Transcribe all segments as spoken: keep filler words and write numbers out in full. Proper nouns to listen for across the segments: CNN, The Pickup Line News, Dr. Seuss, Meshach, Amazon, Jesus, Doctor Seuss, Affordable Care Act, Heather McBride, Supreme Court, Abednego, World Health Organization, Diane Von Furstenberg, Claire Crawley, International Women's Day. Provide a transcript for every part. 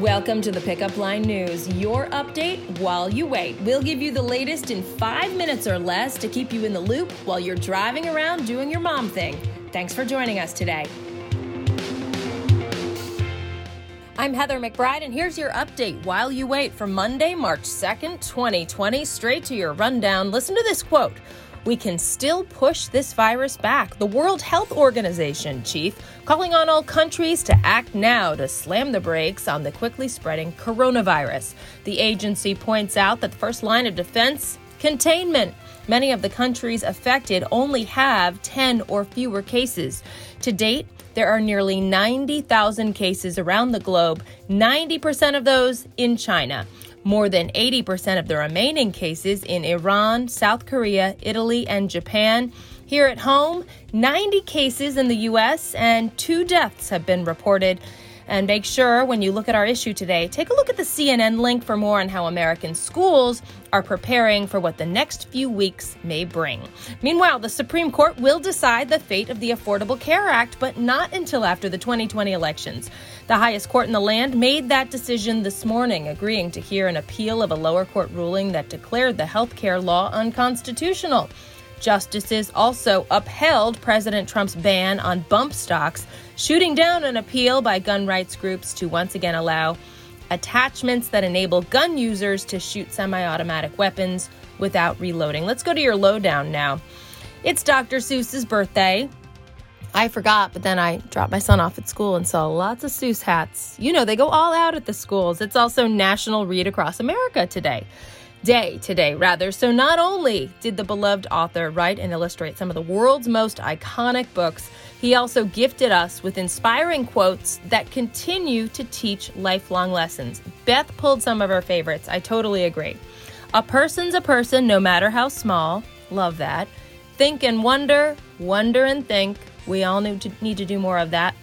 Welcome to the Pickup Line News, your update while you wait. We'll give you the latest in five minutes or less to keep you in the loop while you're driving around doing your mom thing. Thanks for joining us today. I'm Heather McBride, and here's your update while you wait for Monday, March second, twenty twenty. Straight to your rundown, listen to this quote. We can still push this virus back. The World Health Organization chief calling on all countries to act now to slam the brakes on the quickly spreading coronavirus. The agency points out that the first line of defense, containment. Many of the countries affected only have ten or fewer cases. To date, there are nearly ninety thousand cases around the globe, ninety percent of those in China. More than eighty percent of the remaining cases in Iran, South Korea, Italy, and Japan. Here at home, ninety cases in the U S and two deaths have been reported. And make sure when you look at our issue today, take a look at the C N N link for more on how American schools are preparing for what the next few weeks may bring. Meanwhile, the Supreme Court will decide the fate of the Affordable Care Act, but not until after the twenty twenty elections. The highest court in the land made that decision this morning, agreeing to hear an appeal of a lower court ruling that declared the health care law unconstitutional. Justices also upheld President Trump's ban on bump stocks, shooting down an appeal by gun rights groups to once again allow attachments that enable gun users to shoot semi-automatic weapons without reloading. Let's go to your lowdown now. It's Doctor Seuss's birthday. I forgot, but then I dropped my son off at school and saw lots of Seuss hats. You know, they go all out at the schools. It's also National Read Across America today. Day today, rather. So not only did the beloved author write and illustrate some of the world's most iconic books, he also gifted us with inspiring quotes that continue to teach lifelong lessons. Beth pulled some of her favorites. I totally agree. A person's a person, no matter how small. Love that. Think and wonder, wonder and think. We all need to, need to do more of that.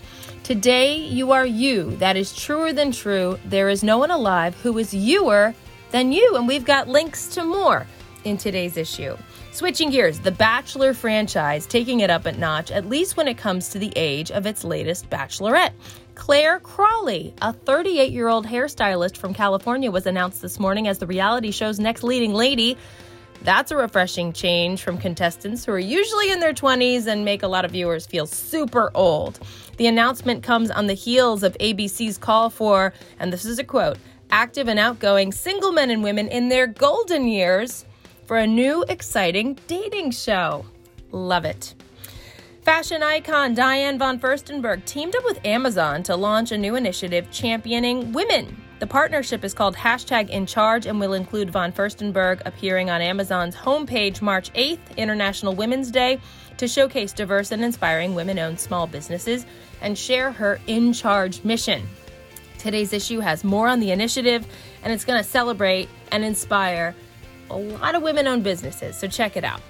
Today, you are you. That is truer than true. There is no one alive who is youer than you, and we've got links to more in today's issue. Switching gears, the Bachelor franchise taking it up a notch, at least when it comes to the age of its latest bachelorette. Claire Crawley, a thirty-eight-year-old hairstylist from California, was announced this morning as the reality show's next leading lady. That's a refreshing change from contestants who are usually in their twenties and make a lot of viewers feel super old. The announcement comes on the heels of A B C's call for, and this is a quote, active and outgoing single men and women in their golden years for a new exciting dating show. Love it. Fashion icon Diane Von Furstenberg teamed up with Amazon to launch a new initiative championing women. The partnership is called hashtag in charge and will include Von Furstenberg appearing on Amazon's homepage March eighth, International Women's Day, to showcase diverse and inspiring women-owned small businesses and share her in charge mission. Today's issue has more on the initiative, and it's going to celebrate and inspire a lot of women-owned businesses, so check it out.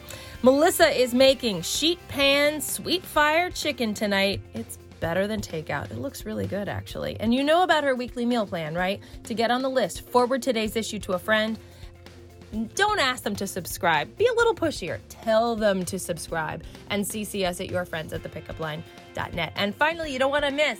Melissa is making sheet pan sweet fire chicken tonight. It's better than takeout. It looks really good, actually. And you know about her weekly meal plan, right? To get on the list, forward today's issue to a friend. Don't ask them to subscribe. Be a little pushier. Tell them to subscribe. And C C us at your friends at the pickup line dot net. And finally, you don't want to miss